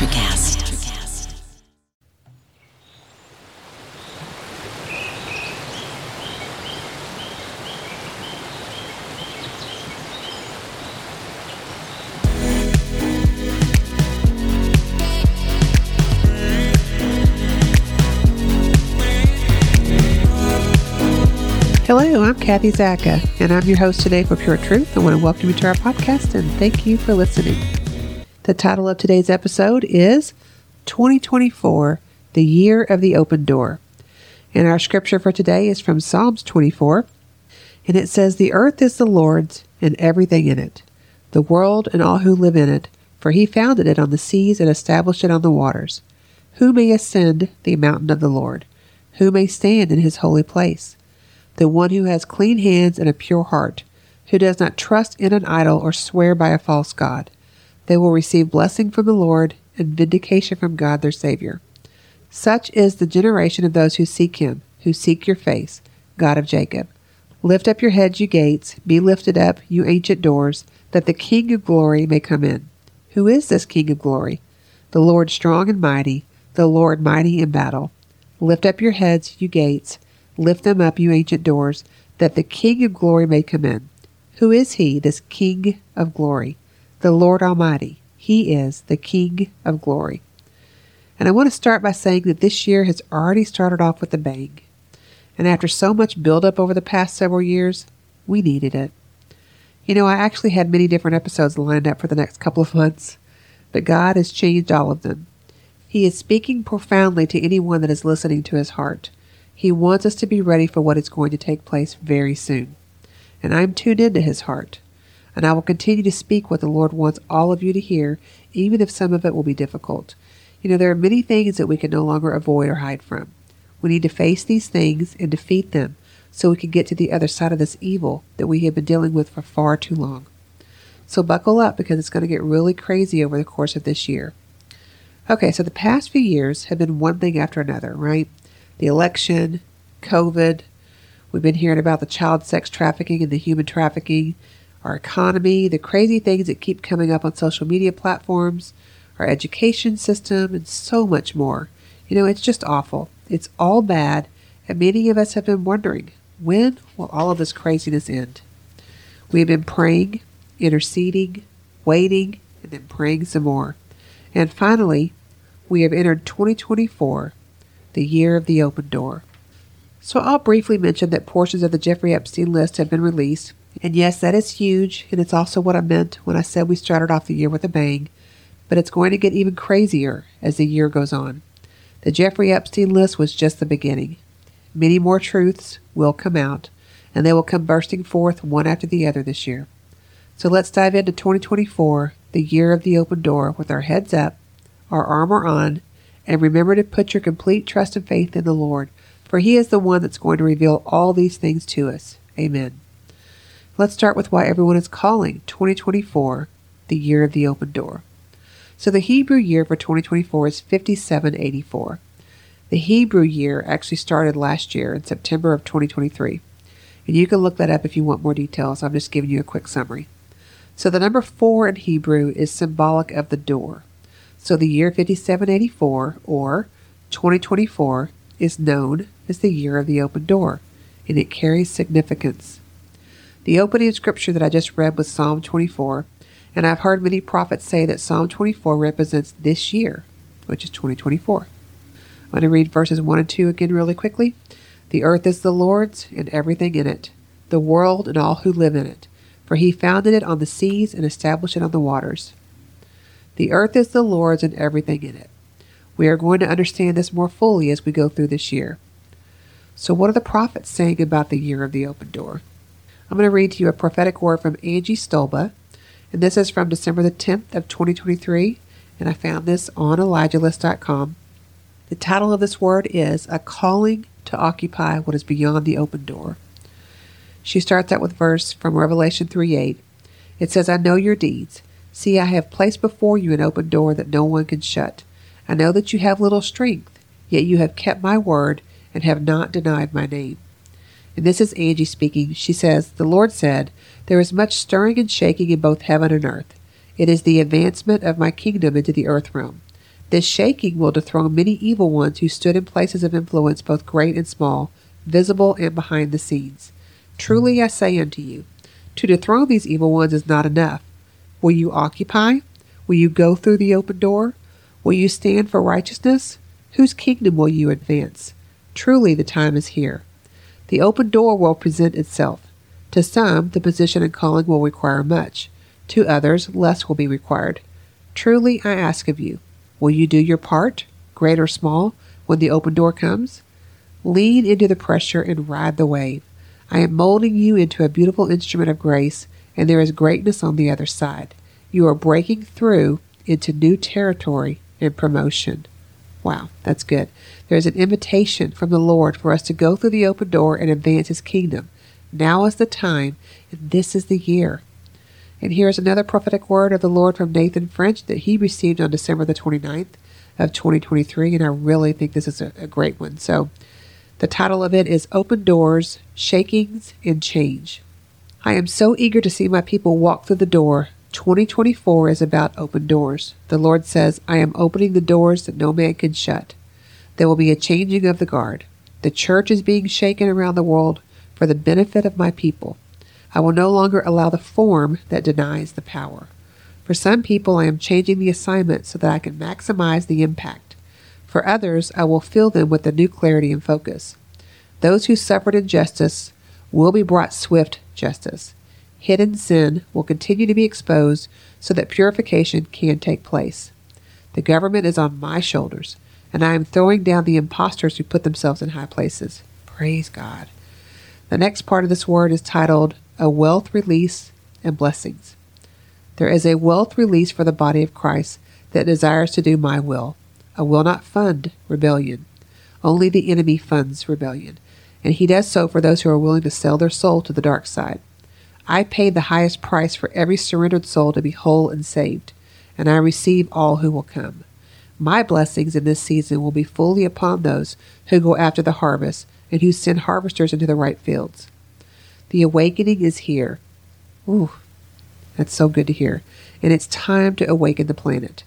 Electrocast. Hello, I'm Kathy Zacca, and I'm your host today for Pure Truth. I want to welcome you to our podcast, and thank you for listening. The title of today's episode is 2024, the Year of the Open Door. And our scripture for today is from Psalms 24, and it says, "The earth is the Lord's and everything in it, the world and all who live in it, for he founded it on the seas and established it on the waters. Who may ascend the mountain of the Lord? Who may stand in his holy place? The one who has clean hands and a pure heart, who does not trust in an idol or swear by a false god. They will receive blessing from the Lord and vindication from God their Savior. Such is the generation of those who seek him, who seek your face, God of Jacob. Lift up your heads, you gates, be lifted up, you ancient doors, that the King of glory may come in. Who is this King of glory? The Lord strong and mighty, the Lord mighty in battle. Lift up your heads, you gates, lift them up, you ancient doors, that the King of glory may come in. Who is he, this King of glory? The Lord Almighty. He is the King of glory." And I want to start by saying that this year has already started off with a bang. And after so much buildup over the past several years, we needed it. You know, I actually had many different episodes lined up for the next couple of months, but God has changed all of them. He is speaking profoundly to anyone that is listening to his heart. He wants us to be ready for what is going to take place very soon. And I'm tuned into his heart. And I will continue to speak what the Lord wants all of you to hear, even if some of it will be difficult. You know, there are many things that we can no longer avoid or hide from. We need to face these things and defeat them so we can get to the other side of this evil that we have been dealing with for far too long. So buckle up, because it's going to get really crazy over the course of this year. Okay, so the past few years have been one thing after another, right? The election, COVID, we've been hearing about the child sex trafficking and the human trafficking, our economy, the crazy things that keep coming up on social media platforms, our education system, and so much more. You know, it's just awful. It's all bad, and many of us have been wondering, when will all of this craziness end? We've been praying, interceding, waiting, and then praying some more. And finally, we have entered 2024, the Year of the Open Door. So I'll briefly mention that portions of the Jeffrey Epstein list have been released. And yes, that is huge, and it's also what I meant when I said we started off the year with a bang. But it's going to get even crazier as the year goes on. The Jeffrey Epstein list was just the beginning. Many more truths will come out, and they will come bursting forth one after the other this year. So let's dive into 2024, the Year of the Open Door, with our heads up, our armor on, and remember to put your complete trust and faith in the Lord, for he is the one that's going to reveal all these things to us. Amen. Let's start with why everyone is calling 2024 the Year of the Open Door. So the Hebrew year for 2024 is 5784. The Hebrew year actually started last year in September of 2023. And you can look that up if you want more details. I'm just giving you a quick summary. So the number 4 in Hebrew is symbolic of the door. So the year 5784, or 2024, is known as the Year of the Open Door, and it carries significance. The opening scripture that I just read was Psalm 24, and I've heard many prophets say that Psalm 24 represents this year, which is 2024. I'm going to read verses 1 and 2 again really quickly. "The earth is the Lord's and everything in it, the world and all who live in it, for he founded it on the seas and established it on the waters." The earth is the Lord's and everything in it. We are going to understand this more fully as we go through this year. So what are the prophets saying about the Year of the Open Door? I'm going to read to you a prophetic word from Angie Stolba, and this is from December the 10th of 2023, and I found this on ElijahList.com. The title of this word is "A Calling to Occupy What Is Beyond the Open Door." She starts out with a verse from Revelation 3:8. It says, "I know your deeds. See, I have placed before you an open door that no one can shut. I know that you have little strength, yet you have kept my word and have not denied my name." And this is Angie speaking. She says, "The Lord said, there is much stirring and shaking in both heaven and earth. It is the advancement of my kingdom into the earth realm. This shaking will dethrone many evil ones who stood in places of influence both great and small, visible and behind the scenes. Truly I say unto you, to dethrone these evil ones is not enough. Will you occupy? Will you go through the open door? Will you stand for righteousness? Whose kingdom will you advance? Truly the time is here. The open door will present itself. To some, the position and calling will require much. To others, less will be required. Truly I ask of you, will you do your part, great or small, when the open door comes? Lean into the pressure and ride the wave. I am molding you into a beautiful instrument of grace, and there is greatness on the other side. You are breaking through into new territory and promotion. Wow, that's good. There's an invitation from the Lord for us to go through the open door and advance His kingdom. Now is the time, and this is the year. And here's another prophetic word of the Lord from Nathan French that he received on December the 29th of 2023, and I really think this is a great one. So the title of it is Open Doors, Shakings, and Change. I am so eager to see my people walk through the door. 2024 is about open doors. The Lord says, I am opening the doors that no man can shut. There will be a changing of the guard. The church is being shaken around the world for the benefit of my people. I will no longer allow the form that denies the power. For some people, I am changing the assignment so that I can maximize the impact. For others, I will fill them with a new clarity and focus. Those who suffered injustice will be brought swift justice. Hidden sin will continue to be exposed so that purification can take place. The government is on my shoulders, and I am throwing down the impostors who put themselves in high places. Praise God. The next part of this word is titled, A Wealth Release and Blessings. There is a wealth release for the body of Christ that desires to do my will. I will not fund rebellion. Only the enemy funds rebellion, and he does so for those who are willing to sell their soul to the dark side. I paid the highest price for every surrendered soul to be whole and saved, and I receive all who will come. My blessings in this season will be fully upon those who go after the harvest and who send harvesters into the right fields. The awakening is here. Ooh, that's so good to hear. And it's time to awaken the planet.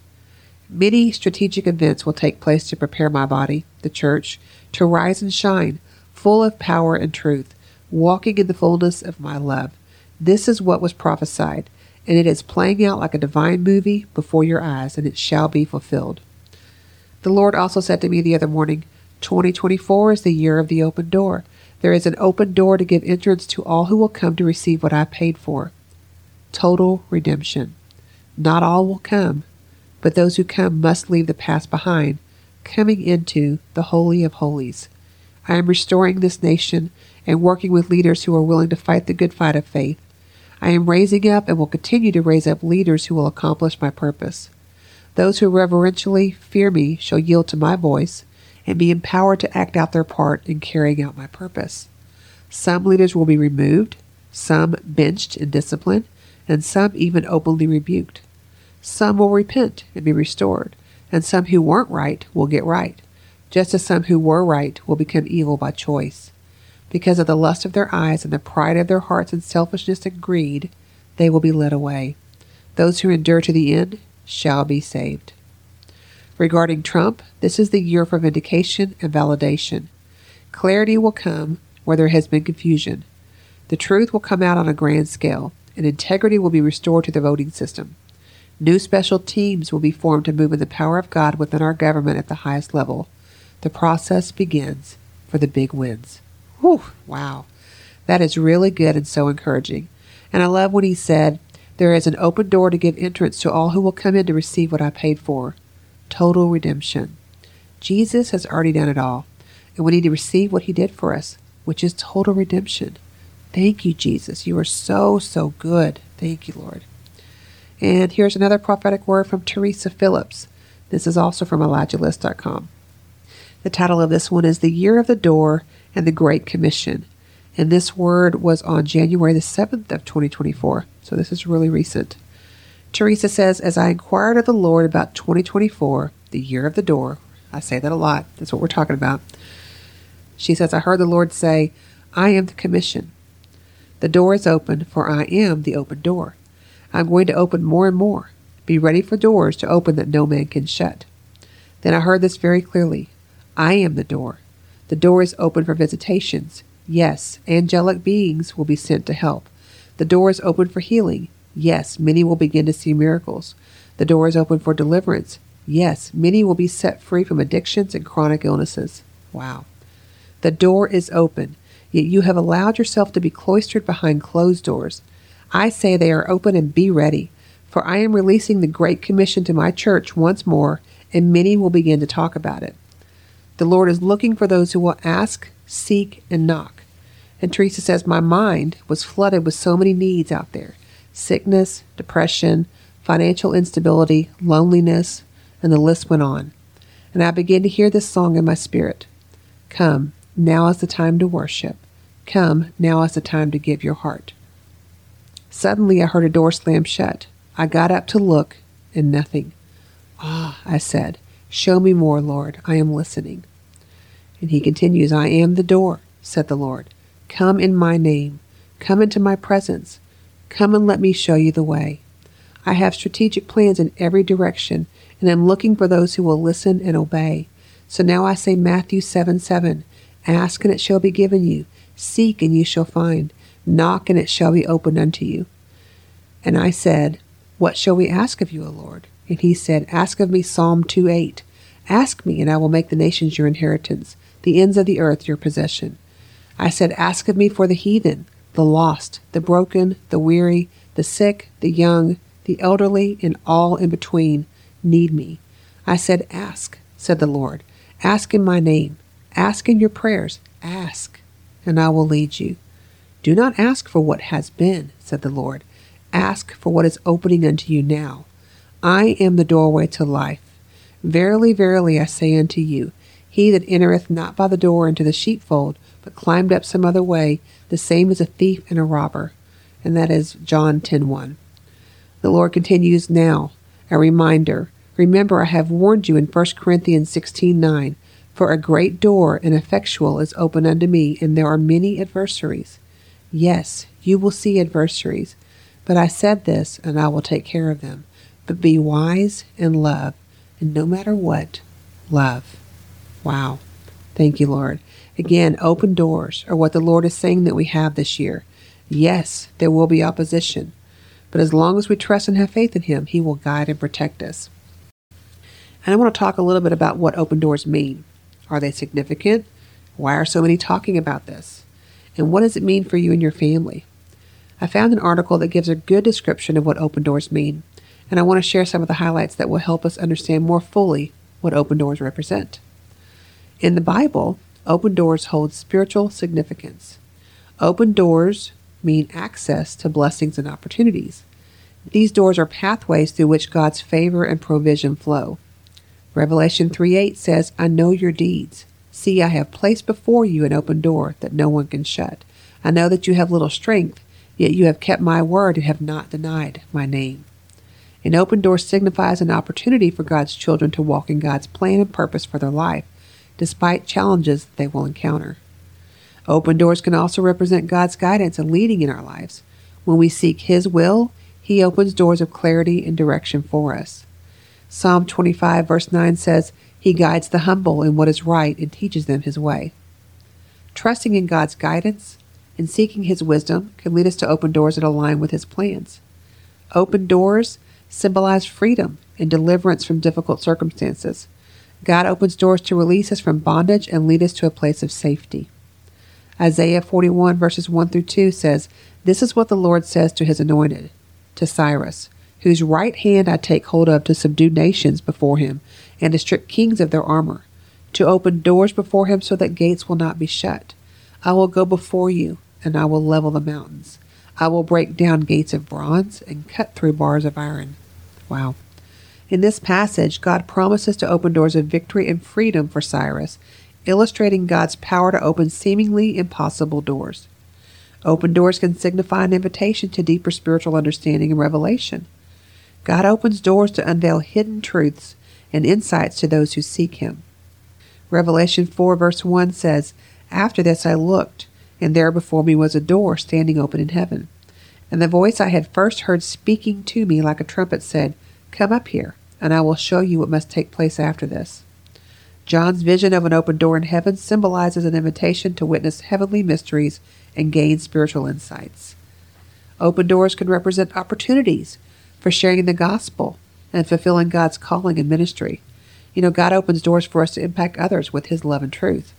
Many strategic events will take place to prepare my body, the church, to rise and shine, full of power and truth, walking in the fullness of my love. This is what was prophesied, and it is playing out like a divine movie before your eyes, and it shall be fulfilled. The Lord also said to me the other morning, 2024 is the year of the open door. There is an open door to give entrance to all who will come to receive what I paid for. Total redemption. Not all will come, but those who come must leave the past behind, coming into the Holy of Holies. I am restoring this nation and working with leaders who are willing to fight the good fight of faith. I am raising up and will continue to raise up leaders who will accomplish my purpose. Those who reverentially fear me shall yield to my voice and be empowered to act out their part in carrying out my purpose. Some leaders will be removed, some benched and disciplined, and some even openly rebuked. Some will repent and be restored, and some who weren't right will get right, just as some who were right will become evil by choice. Because of the lust of their eyes and the pride of their hearts and selfishness and greed, they will be led away. Those who endure to the end shall be saved. Regarding Trump, this is the year for vindication and validation. Clarity will come where there has been confusion. The truth will come out on a grand scale, and integrity will be restored to the voting system. New special teams will be formed to move in the power of God within our government at the highest level. The process begins for the big wins. Whew, wow. That is really good and so encouraging. And I love when he said, there is an open door to give entrance to all who will come in to receive what I paid for. Total redemption. Jesus has already done it all, and we need to receive what he did for us, which is total redemption. Thank you, Jesus. You are so, so good. Thank you, Lord. And here's another prophetic word from Teresa Phillips. This is also from ElijahList.com. The title of this one is The Year of the Door and the Great Commission. And this word was on January the 7th of 2024. So this is really recent. Teresa says, as I inquired of the Lord about 2024, the year of the door, I say that a lot. That's what we're talking about. She says, I heard the Lord say, I am the commission. The door is open, for I am the open door. I'm going to open more and more. Be ready for doors to open that no man can shut. Then I heard this very clearly. I am the door. The door is open for visitations. Yes, angelic beings will be sent to help. The door is open for healing. Yes, many will begin to see miracles. The door is open for deliverance. Yes, many will be set free from addictions and chronic illnesses. Wow. The door is open, yet you have allowed yourself to be cloistered behind closed doors. I say they are open and be ready, for I am releasing the Great Commission to my church once more, and many will begin to talk about it. The Lord is looking for those who will ask, seek, and knock. And Teresa says, my mind was flooded with so many needs out there. Sickness, depression, financial instability, loneliness, and the list went on. And I began to hear this song in my spirit. Come, now is the time to worship. Come, now is the time to give your heart. Suddenly I heard a door slam shut. I got up to look, and nothing. Ah, I said, show me more, Lord. I am listening. And he continues, I am the door, said the Lord. Come in my name. Come into my presence. Come and let me show you the way. I have strategic plans in every direction, and I'm looking for those who will listen and obey. So now I say Matthew 7:7, ask and it shall be given you. Seek and you shall find. Knock and it shall be opened unto you. And I said, what shall we ask of you, O Lord? And he said, ask of me Psalm 2:8. Ask me, and I will make the nations your inheritance, the ends of the earth your possession. I said, ask of me for the heathen, the lost, the broken, the weary, the sick, the young, the elderly, and all in between need me. I said, ask, said the Lord. Ask in my name. Ask in your prayers. Ask, and I will lead you. Do not ask for what has been, said the Lord. Ask for what is opening unto you now. I am the doorway to life. Verily, verily, I say unto you, he that entereth not by the door into the sheepfold, but climbed up some other way, the same is a thief and a robber. And that is John 10:1. The Lord continues, now, a reminder. Remember, I have warned you in 1 Corinthians 16:9, for a great door and effectual is open unto me, and there are many adversaries. Yes, you will see adversaries, but I said this, and I will take care of them. But be wise and love, and no matter what, love. Wow. Thank you, Lord. Again, open doors are what the Lord is saying that we have this year. Yes, there will be opposition, but as long as we trust and have faith in Him, He will guide and protect us. And I want to talk a little bit about what open doors mean. Are they significant? Why are so many talking about this? And what does it mean for you and your family? I found an article that gives a good description of what open doors mean, and I want to share some of the highlights that will help us understand more fully what open doors represent. In the Bible, open doors hold spiritual significance. Open doors mean access to blessings and opportunities. These doors are pathways through which God's favor and provision flow. Revelation 3:8 says, I know your deeds. See, I have placed before you an open door that no one can shut. I know that you have little strength, yet you have kept my word and have not denied my name. An open door signifies an opportunity for God's children to walk in God's plan and purpose for their life, despite challenges that they will encounter. Open doors can also represent God's guidance and leading in our lives. When we seek His will, He opens doors of clarity and direction for us. Psalm 25 verse 9 says, He guides the humble in what is right and teaches them His way. Trusting in God's guidance and seeking His wisdom can lead us to open doors that align with His plans. Open doors symbolize freedom and deliverance from difficult circumstances. God opens doors to release us from bondage and lead us to a place of safety. Isaiah 41 verses 1 through 2 says, This is what the Lord says to His anointed, to Cyrus, whose right hand I take hold of to subdue nations before him and to strip kings of their armor, to open doors before him so that gates will not be shut. I will go before you, and I will level the mountains. I will break down gates of bronze and cut through bars of iron. Wow. In this passage, God promises to open doors of victory and freedom for Cyrus, illustrating God's power to open seemingly impossible doors. Open doors can signify an invitation to deeper spiritual understanding and revelation. God opens doors to unveil hidden truths and insights to those who seek Him. Revelation 4 verse 1 says, After this I looked, and there before me was a door standing open in heaven. And the voice I had first heard speaking to me like a trumpet said, Come up here, and I will show you what must take place after this. John's vision of an open door in heaven symbolizes an invitation to witness heavenly mysteries and gain spiritual insights. Open doors can represent opportunities for sharing the gospel and fulfilling God's calling and ministry. You know, God opens doors for us to impact others with His love and truth.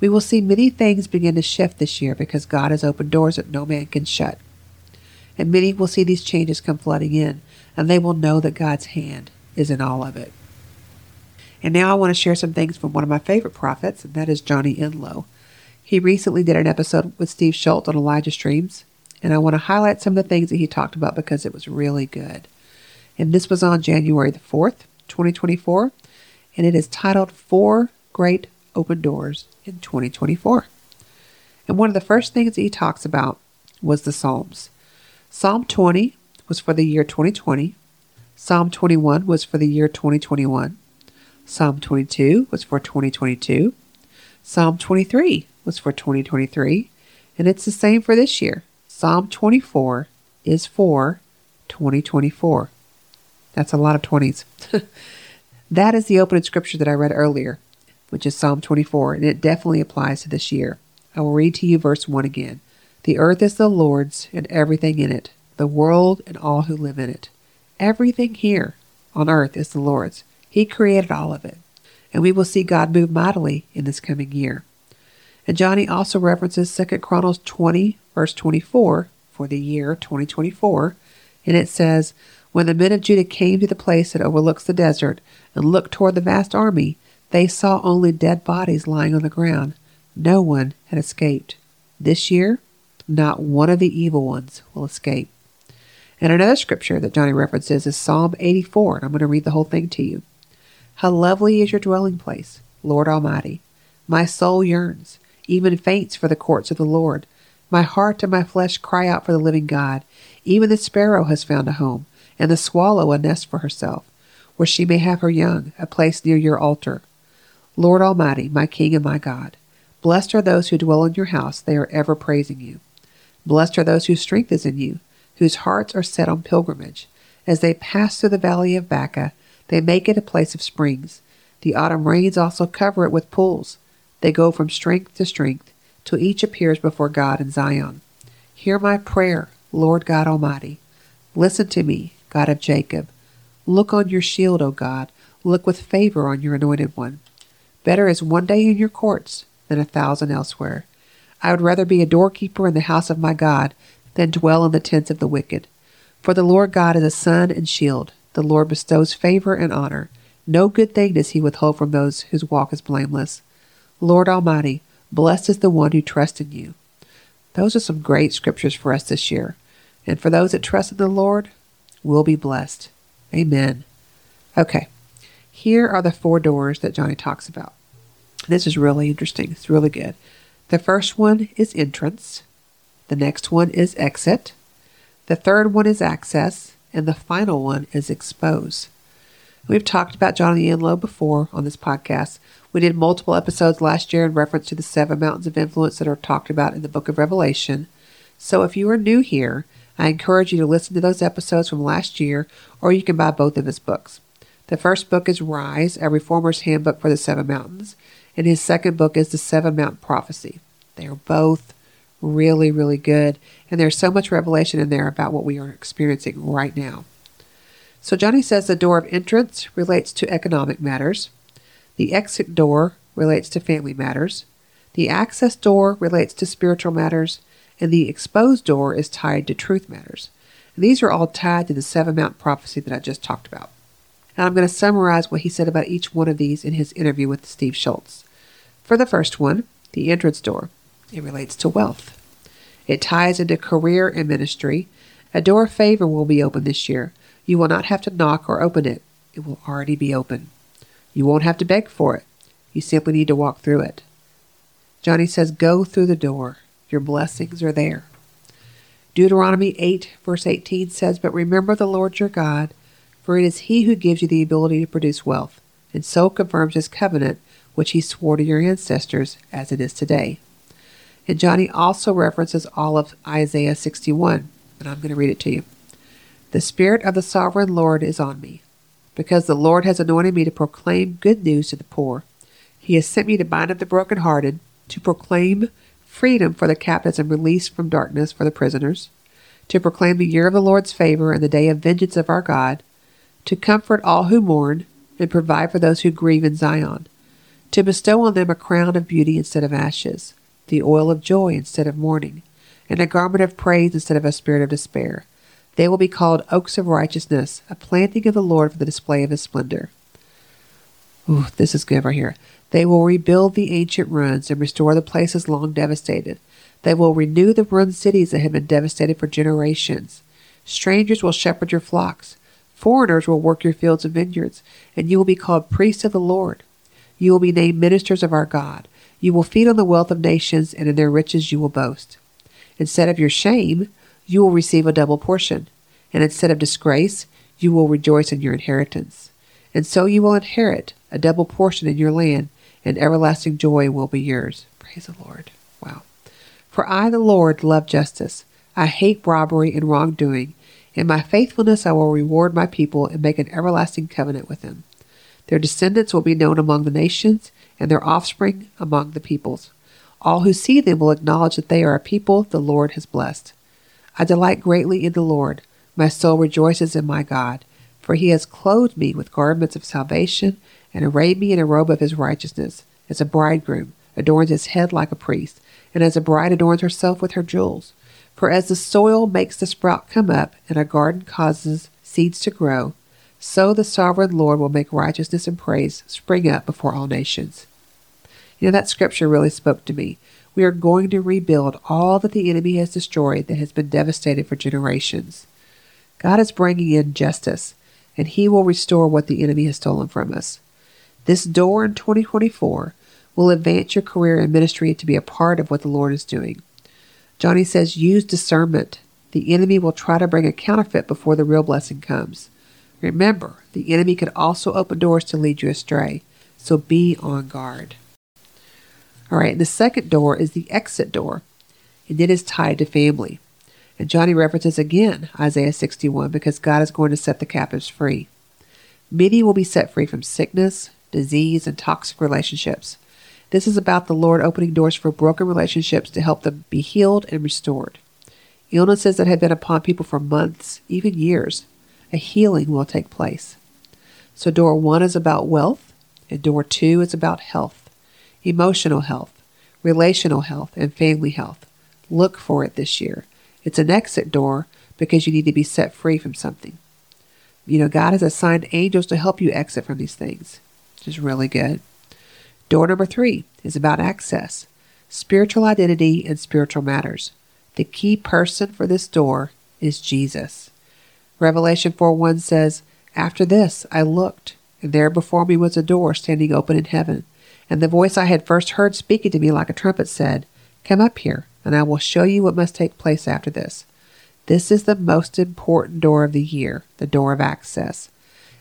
We will see many things begin to shift this year because God has opened doors that no man can shut. And many will see these changes come flooding in, and they will know that God's hand is in all of it. And now I want to share some things from one of my favorite prophets, and that is Johnny Enlow. He recently did an episode with Steve Schultz on Elijah Streams, and I want to highlight some of the things that he talked about because it was really good. And this was on January the 4th, 2024, and it is titled 4 Great Open Doors in 2024. And one of the first things that he talks about was the Psalms. Psalm 20 was for the year 2020. Psalm 21 was for the year 2021. Psalm 22 was for 2022. Psalm 23 was for 2023. And it's the same for this year. Psalm 24 is for 2024. That's a lot of 20s. That is the opening scripture that I read earlier, which is Psalm 24, and it definitely applies to this year. I will read to you verse 1 again. The earth is the Lord's and everything in it, the world and all who live in it. Everything here on earth is the Lord's. He created all of it, and we will see God move mightily in this coming year. And Johnny also references 2 Chronicles 20, verse 24, for the year 2024, and it says, When the men of Judah came to the place that overlooks the desert and looked toward the vast army, they saw only dead bodies lying on the ground. No one had escaped. This year, not one of the evil ones will escape. And another scripture that Johnny references is Psalm 84, and I'm going to read the whole thing to you. How lovely is your dwelling place, Lord Almighty. My soul yearns, even faints for the courts of the Lord. My heart and my flesh cry out for the living God. Even the sparrow has found a home, and the swallow a nest for herself, where she may have her young, a place near your altar. Lord Almighty, my King and my God, blessed are those who dwell in your house. They are ever praising you. Blessed are those whose strength is in you, whose hearts are set on pilgrimage. As they pass through the valley of Baca, they make it a place of springs. The autumn rains also cover it with pools. They go from strength to strength, till each appears before God in Zion. Hear my prayer, Lord God Almighty. Listen to me, God of Jacob. Look on your shield, O God. Look with favor on your anointed one. Better is one day in your courts than 1,000 elsewhere. I would rather be a doorkeeper in the house of my God than dwell in the tents of the wicked. For the Lord God is a sun and shield. The Lord bestows favor and honor. No good thing does he withhold from those whose walk is blameless. Lord Almighty, blessed is the one who trusts in you. Those are some great scriptures for us this year. And for those that trust in the Lord, we'll be blessed. Amen. Okay, here are the 4 doors that Johnny talks about. This is really interesting. It's really good. The first one is entrance. The next one is exit. The third one is access. And the final one is expose. We've talked about Johnny Enlow before on this podcast. We did multiple episodes last year in reference to the 7 mountains of influence that are talked about in the book of Revelation. So if you are new here, I encourage you to listen to those episodes from last year, or you can buy both of his books. The first book is Rise, A Reformer's Handbook for the 7 Mountains, and his second book is The 7 Mountain Prophecy. They are both really, really good, and there's so much revelation in there about what we are experiencing right now. So Johnny says the door of entrance relates to economic matters. The exit door relates to family matters. The access door relates to spiritual matters. And the exposed door is tied to truth matters. And these are all tied to the 7 Mount prophecy that I just talked about. And I'm going to summarize what he said about each one of these in his interview with Steve Schultz. For the first one, the entrance door, it relates to wealth. It ties into career and ministry. A door of favor will be open this year. You will not have to knock or open it. It will already be open. You won't have to beg for it. You simply need to walk through it. Johnny says, go through the door. Your blessings are there. Deuteronomy 8 verse 18 says, But remember the Lord your God, for it is he who gives you the ability to produce wealth, and so confirms his covenant, which he swore to your ancestors as it is today. And Johnny also references all of Isaiah 61, and I'm going to read it to you. The Spirit of the Sovereign Lord is on me, because the Lord has anointed me to proclaim good news to the poor. He has sent me to bind up the brokenhearted, to proclaim freedom for the captives and release from darkness for the prisoners, to proclaim the year of the Lord's favor and the day of vengeance of our God, to comfort all who mourn and provide for those who grieve in Zion, to bestow on them a crown of beauty instead of ashes, the oil of joy instead of mourning, and a garment of praise instead of a spirit of despair. They will be called oaks of righteousness, a planting of the Lord for the display of his splendor. Ooh, this is good right here. They will rebuild the ancient ruins and restore the places long devastated. They will renew the ruined cities that have been devastated for generations. Strangers will shepherd your flocks. Foreigners will work your fields and vineyards, and you will be called priests of the Lord. You will be named ministers of our God. You will feed on the wealth of nations, and in their riches you will boast. Instead of your shame, you will receive a double portion, and instead of disgrace, you will rejoice in your inheritance. And so you will inherit a double portion in your land, and everlasting joy will be yours. Praise the Lord. Wow. For I, the Lord, love justice. I hate robbery and wrongdoing. In my faithfulness I will reward my people and make an everlasting covenant with them. Their descendants will be known among the nations, and their offspring among the peoples. All who see them will acknowledge that they are a people the Lord has blessed. I delight greatly in the Lord. My soul rejoices in my God, for he has clothed me with garments of salvation and arrayed me in a robe of his righteousness. As a bridegroom adorns his head like a priest, and as a bride adorns herself with her jewels. For as the soil makes the sprout come up, and a garden causes seeds to grow, so the sovereign Lord will make righteousness and praise spring up before all nations. You know, that scripture really spoke to me. We are going to rebuild all that the enemy has destroyed that has been devastated for generations. God is bringing in justice, and he will restore what the enemy has stolen from us. This door in 2024 will advance your career and ministry to be a part of what the Lord is doing. Johnny says, use discernment. The enemy will try to bring a counterfeit before the real blessing comes. Remember, the enemy could also open doors to lead you astray, so be on guard. All right, and the second door is the exit door, and it is tied to family. And Johnny references again Isaiah 61, because God is going to set the captives free. Many will be set free from sickness, disease, and toxic relationships. This is about the Lord opening doors for broken relationships to help them be healed and restored. Illnesses that have been upon people for months, even years, a healing will take place. So door one is about wealth, and door two is about health, emotional health, relational health, and family health. Look for it this year. It's an exit door because you need to be set free from something. You know, God has assigned angels to help you exit from these things, which is really good. Door number three is about access, spiritual identity, and spiritual matters. The key person for this door is Jesus. Revelation 4:1 says, After this I looked, and there before me was a door standing open in heaven. And the voice I had first heard speaking to me like a trumpet said, Come up here, and I will show you what must take place after this. This is the most important door of the year, the door of access.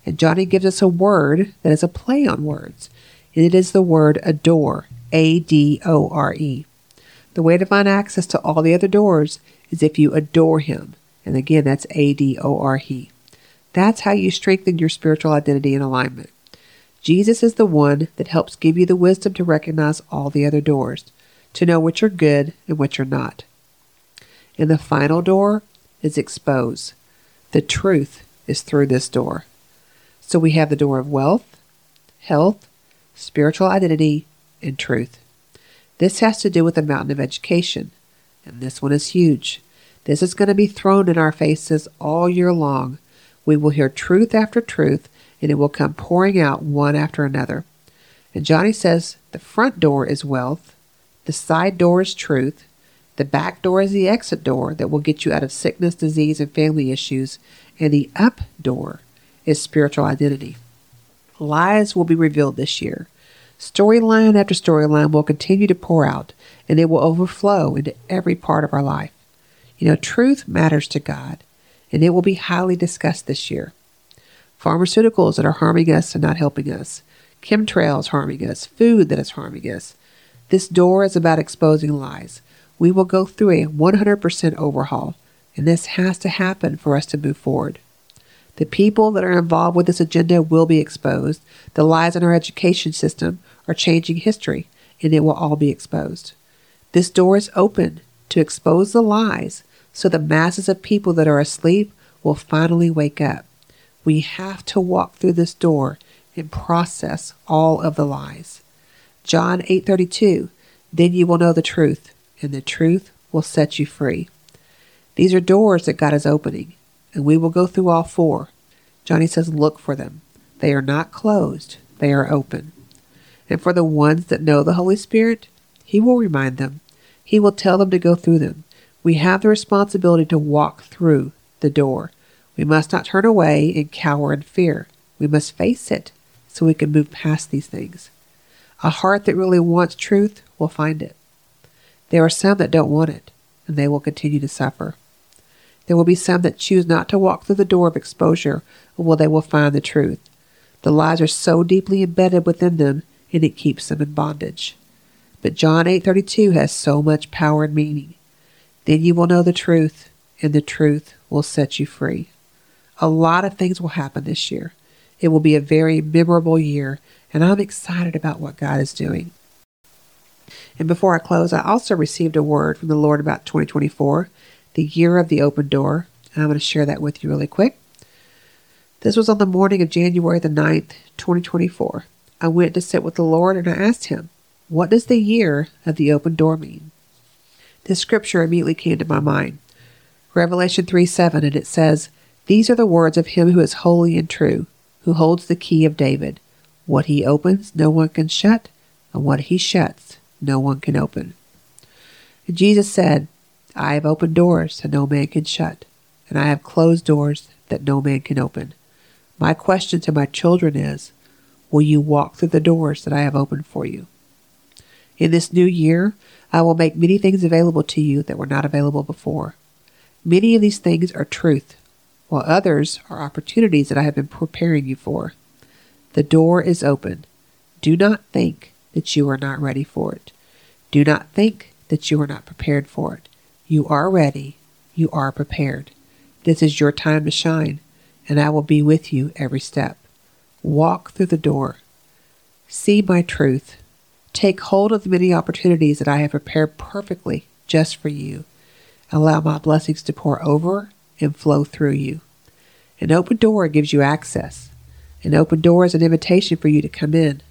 And Johnny gives us a word that is a play on words. And it is the word adore, A-D-O-R-E. The way to find access to all the other doors is if you adore him. And again, that's A-D-O-R-E. That's how you strengthen your spiritual identity and alignment. Jesus is the one that helps give you the wisdom to recognize all the other doors, to know what you're good and what you're not. And the final door is expose. The truth is through this door. So we have the door of wealth, health, spiritual identity, and truth. This has to do with the mountain of education, and this one is huge. This is going to be thrown in our faces all year long. We will hear truth after truth, and it will come pouring out one after another. And Johnny says the front door is wealth, the side door is truth, the back door is the exit door that will get you out of sickness, disease, and family issues, and the up door is spiritual identity. Lies will be revealed this year. Storyline after storyline will continue to pour out, and it will overflow into every part of our life. You know, truth matters to God, and it will be highly discussed this year. Pharmaceuticals that are harming us and not helping us. Chemtrails harming us. Food that is harming us. This door is about exposing lies. We will go through a 100% overhaul, and this has to happen for us to move forward. The people that are involved with this agenda will be exposed. The lies in our education system or changing history, and it will all be exposed. This door is open to expose the lies so the masses of people that are asleep will finally wake up. We have to walk through this door and process all of the lies. John 8:32, then you will know the truth, and the truth will set you free. These are doors that God is opening, and we will go through all four. Johnny says look for them. They are not closed. They are open. And for the ones that know the Holy Spirit, He will remind them. He will tell them to go through them. We have the responsibility to walk through the door. We must not turn away and cower in fear. We must face it so we can move past these things. A heart that really wants truth will find it. There are some that don't want it, and they will continue to suffer. There will be some that choose not to walk through the door of exposure, or they will find the truth. The lies are so deeply embedded within them, and it keeps them in bondage. But John 8:32 has so much power and meaning. Then you will know the truth, and the truth will set you free. A lot of things will happen this year. It will be a very memorable year, and I'm excited about what God is doing. And before I close, I also received a word from the Lord about 2024, the year of the open door, and I'm going to share that with you really quick. This was on the morning of January the 9th, 2024. I went to sit with the Lord and I asked Him, what does the year of the open door mean? This scripture immediately came to my mind. Revelation 3:7, and it says, these are the words of Him who is holy and true, who holds the key of David. What He opens, no one can shut, and what He shuts, no one can open. And Jesus said, I have opened doors that no man can shut, and I have closed doors that no man can open. My question to my children is, will you walk through the doors that I have opened for you? In this new year, I will make many things available to you that were not available before. Many of these things are truth, while others are opportunities that I have been preparing you for. The door is open. Do not think that you are not ready for it. Do not think that you are not prepared for it. You are ready. You are prepared. This is your time to shine, and I will be with you every step. Walk through the door. See my truth. Take hold of the many opportunities that I have prepared perfectly just for you. Allow my blessings to pour over and flow through you. An open door gives you access. An open door is an invitation for you to come in.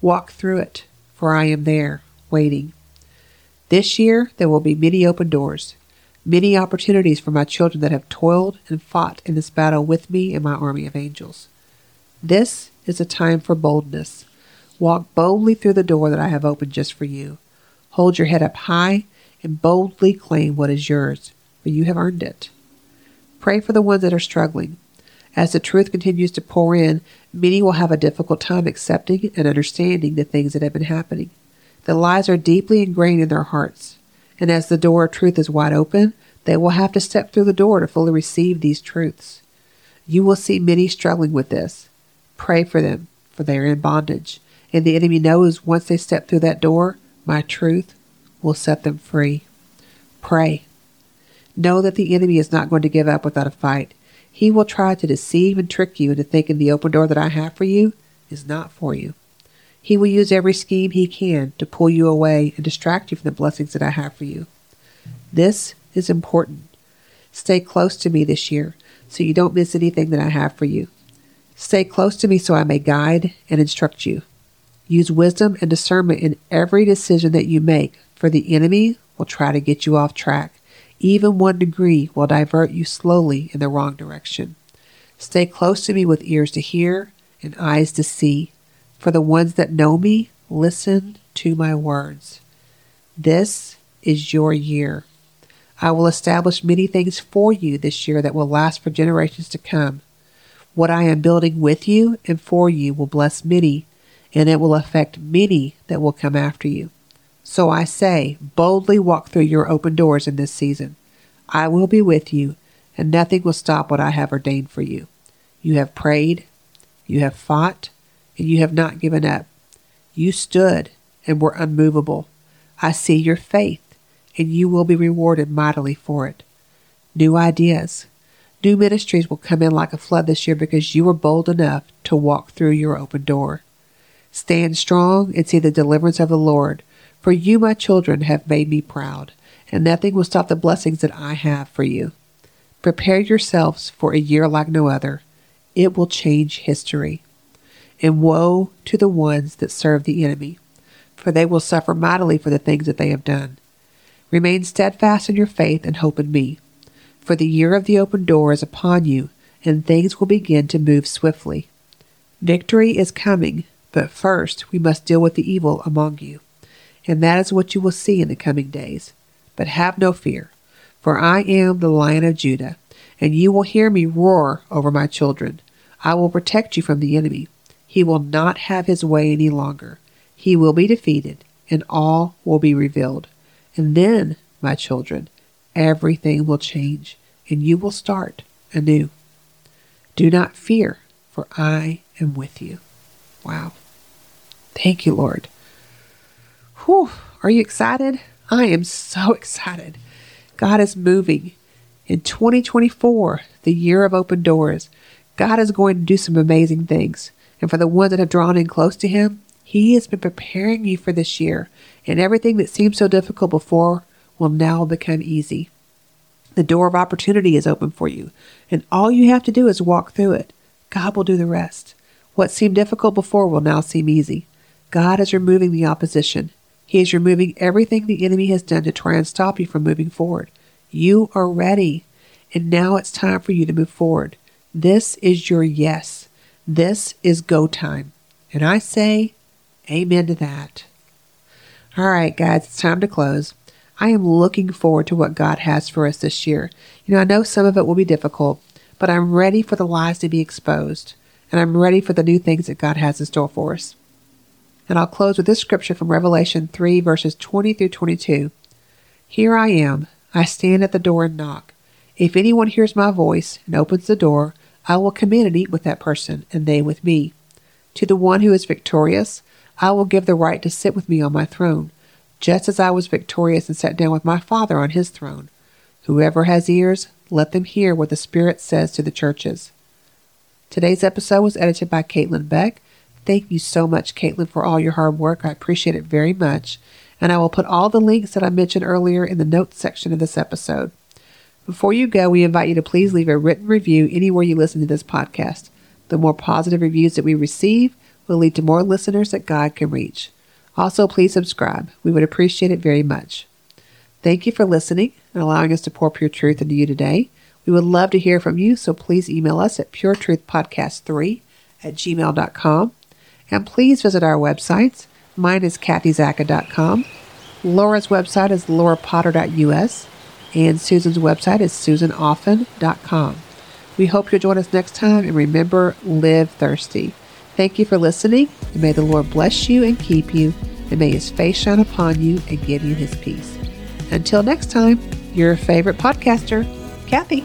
Walk through it, for I am there, waiting. This year, there will be many open doors, many opportunities for my children that have toiled and fought in this battle with me and my army of angels. This is a time for boldness. Walk boldly through the door that I have opened just for you. Hold your head up high and boldly claim what is yours, for you have earned it. Pray for the ones that are struggling. As the truth continues to pour in, many will have a difficult time accepting and understanding the things that have been happening. The lies are deeply ingrained in their hearts, and as the door of truth is wide open, they will have to step through the door to fully receive these truths. You will see many struggling with this. Pray for them, for they are in bondage, and the enemy knows once they step through that door, my truth will set them free. Pray. Know that the enemy is not going to give up without a fight. He will try to deceive and trick you into thinking the open door that I have for you is not for you. He will use every scheme he can to pull you away and distract you from the blessings that I have for you. This is important. Stay close to me this year so you don't miss anything that I have for you. Stay close to me so I may guide and instruct you. Use wisdom and discernment in every decision that you make, for the enemy will try to get you off track. Even 1 degree will divert you slowly in the wrong direction. Stay close to me with ears to hear and eyes to see. For the ones that know me, listen to my words. This is your year. I will establish many things for you this year that will last for generations to come. What I am building with you and for you will bless many, and it will affect many that will come after you. So I say, boldly walk through your open doors in this season. I will be with you, and nothing will stop what I have ordained for you. You have prayed, you have fought, and you have not given up. You stood and were unmovable. I see your faith, and you will be rewarded mightily for it. New ideas, new ministries will come in like a flood this year because you were bold enough to walk through your open door. Stand strong and see the deliverance of the Lord. For you, my children, have made me proud, and nothing will stop the blessings that I have for you. Prepare yourselves for a year like no other. It will change history. And woe to the ones that serve the enemy, for they will suffer mightily for the things that they have done. Remain steadfast in your faith and hope in me. For the year of the open door is upon you, and things will begin to move swiftly. Victory is coming, but first we must deal with the evil among you. And that is what you will see in the coming days. But have no fear, for I am the Lion of Judah, and you will hear me roar over my children. I will protect you from the enemy. He will not have his way any longer. He will be defeated, and all will be revealed. And then, my children, everything will change, and you will start anew. Do not fear, for I am with you. Wow. Thank you, Lord. Whew, are you excited? I am so excited. God is moving. In 2024, the year of open doors, God is going to do some amazing things. And for the ones that have drawn in close to Him, He has been preparing you for this year. And everything that seemed so difficult before will now become easy. The door of opportunity is open for you. And all you have to do is walk through it. God will do the rest. What seemed difficult before will now seem easy. God is removing the opposition. He is removing everything the enemy has done to try and stop you from moving forward. You are ready, and now it's time for you to move forward. This is your yes. This is go time. And I say amen to that. All right, guys, it's time to close. I am looking forward to what God has for us this year. I know some of it will be difficult, but I'm ready for the lies to be exposed, and I'm ready for the new things that God has in store for us. And I'll close with this scripture from Revelation 3, verses 20 through 22. Here I am. I stand at the door and knock. If anyone hears my voice and opens the door, I will come in and eat with that person, and they with me. To the one who is victorious, I will give the right to sit with me on my throne, just as I was victorious and sat down with my Father on His throne. Whoever has ears, let them hear what the Spirit says to the churches. Today's episode was edited by Caitlin Beck. Thank you so much, Caitlin, for all your hard work. I appreciate it very much. And I will put all the links that I mentioned earlier in the notes section of this episode. Before you go, we invite you to please leave a written review anywhere you listen to this podcast. The more positive reviews that we receive will lead to more listeners that God can reach. Also, please subscribe. We would appreciate it very much. Thank you for listening and allowing us to pour pure truth into you today. We would love to hear from you, so please email us at puretruthpodcast3@gmail.com. And please visit our websites. Mine is kathyzacca.com. Laura's website is laurapotter.us. And Susan's website is susanoffen.com. We hope you'll join us next time. And remember, live thirsty. Thank you for listening. And may the Lord bless you and keep you. And may His face shine upon you and give you His peace. Until next time, your favorite podcaster, Kathy.